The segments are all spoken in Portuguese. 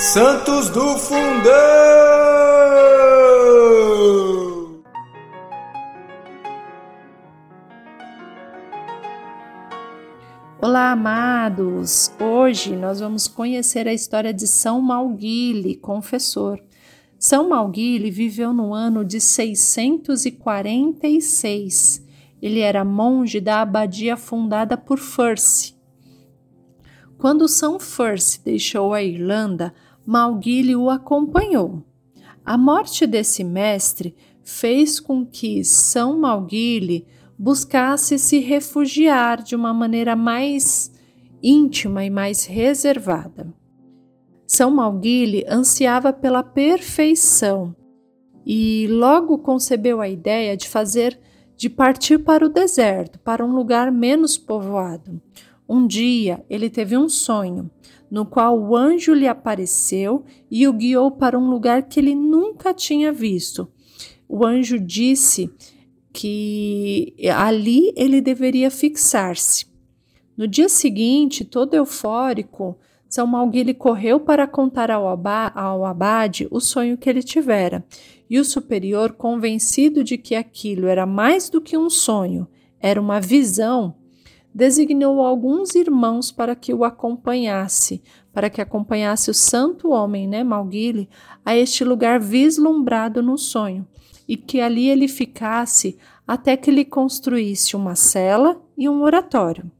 Santos do Fundão! Olá, amados! Hoje nós vamos conhecer a história de São Mauguille, confessor. São Mauguille viveu no ano de 646. Ele era monge da abadia fundada por Furse. Quando São Furse deixou a Irlanda, Mauguille o acompanhou. A morte desse mestre fez com que São Mauguille buscasse se refugiar de uma maneira mais íntima e mais reservada. São Mauguille ansiava pela perfeição e logo concebeu a ideia de partir para o deserto, para um lugar menos povoado. Um dia ele teve um sonho, no qual o anjo lhe apareceu e o guiou para um lugar que ele nunca tinha visto. O anjo disse que ali ele deveria fixar-se. No dia seguinte, todo eufórico, São Mauguille correu para contar ao abade o sonho que ele tivera, e o superior, convencido de que aquilo era mais do que um sonho, era uma visão, designou alguns irmãos para que acompanhasse o santo homem, Mauguille, a este lugar vislumbrado no sonho, e que ali ele ficasse até que lhe construísse uma cela e um oratório.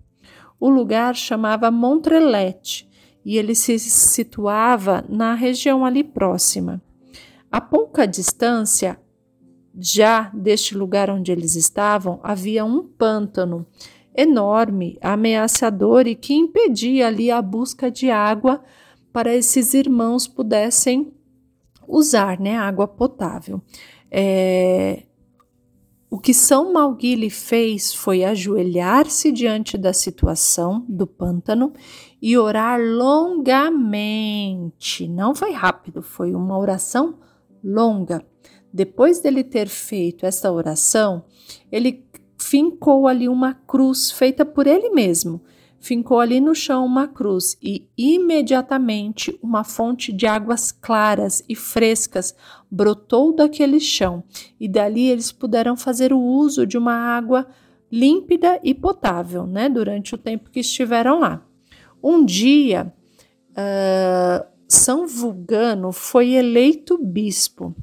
O lugar chamava Montrelete, e ele se situava na região ali próxima. A pouca distância, já deste lugar onde eles estavam, havia um pântano, enorme, ameaçador e que impedia ali a busca de água para esses irmãos pudessem usar, água potável. O que São Mauguille fez foi ajoelhar-se diante da situação do pântano e orar longamente. Não foi rápido, foi uma oração longa. Depois dele ter feito essa oração, ele fincou ali uma cruz feita por ele mesmo, fincou ali no chão uma cruz e imediatamente uma fonte de águas claras e frescas brotou daquele chão e dali eles puderam fazer o uso de uma água límpida e potável, durante o tempo que estiveram lá. Um dia, São Vulgano foi eleito bispo,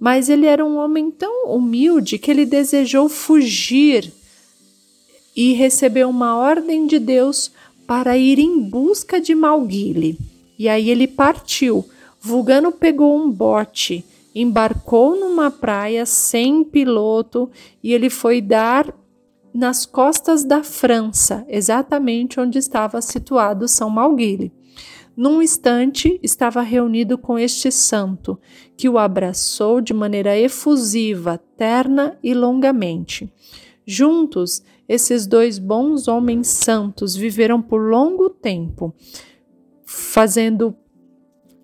mas ele era um homem tão humilde que ele desejou fugir e recebeu uma ordem de Deus para ir em busca de Mauguille. E aí ele partiu. Vulgano pegou um bote, embarcou numa praia sem piloto e ele foi dar nas costas da França, exatamente onde estava situado São Mauguille. Num instante, estava reunido com este santo, que o abraçou de maneira efusiva, terna e longamente. Juntos, esses dois bons homens santos viveram por longo tempo, fazendo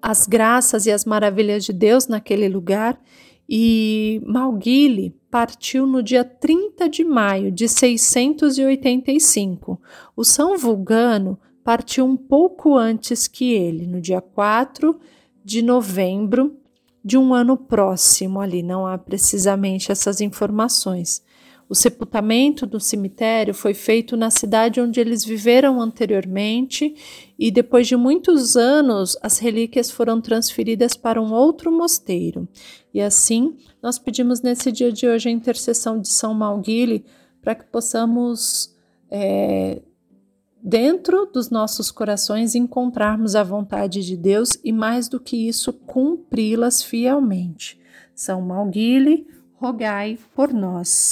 as graças e as maravilhas de Deus naquele lugar, e Mauguille partiu no dia 30 de maio de 685. O São Vulgano partiu um pouco antes que ele, no dia 4 de novembro de um ano próximo ali, não há precisamente essas informações. O sepultamento do cemitério foi feito na cidade onde eles viveram anteriormente e depois de muitos anos as relíquias foram transferidas para um outro mosteiro. E assim nós pedimos nesse dia de hoje a intercessão de São Mauguille para que possamos dentro dos nossos corações encontrarmos a vontade de Deus e mais do que isso, cumpri-las fielmente. São Mauguille, rogai por nós.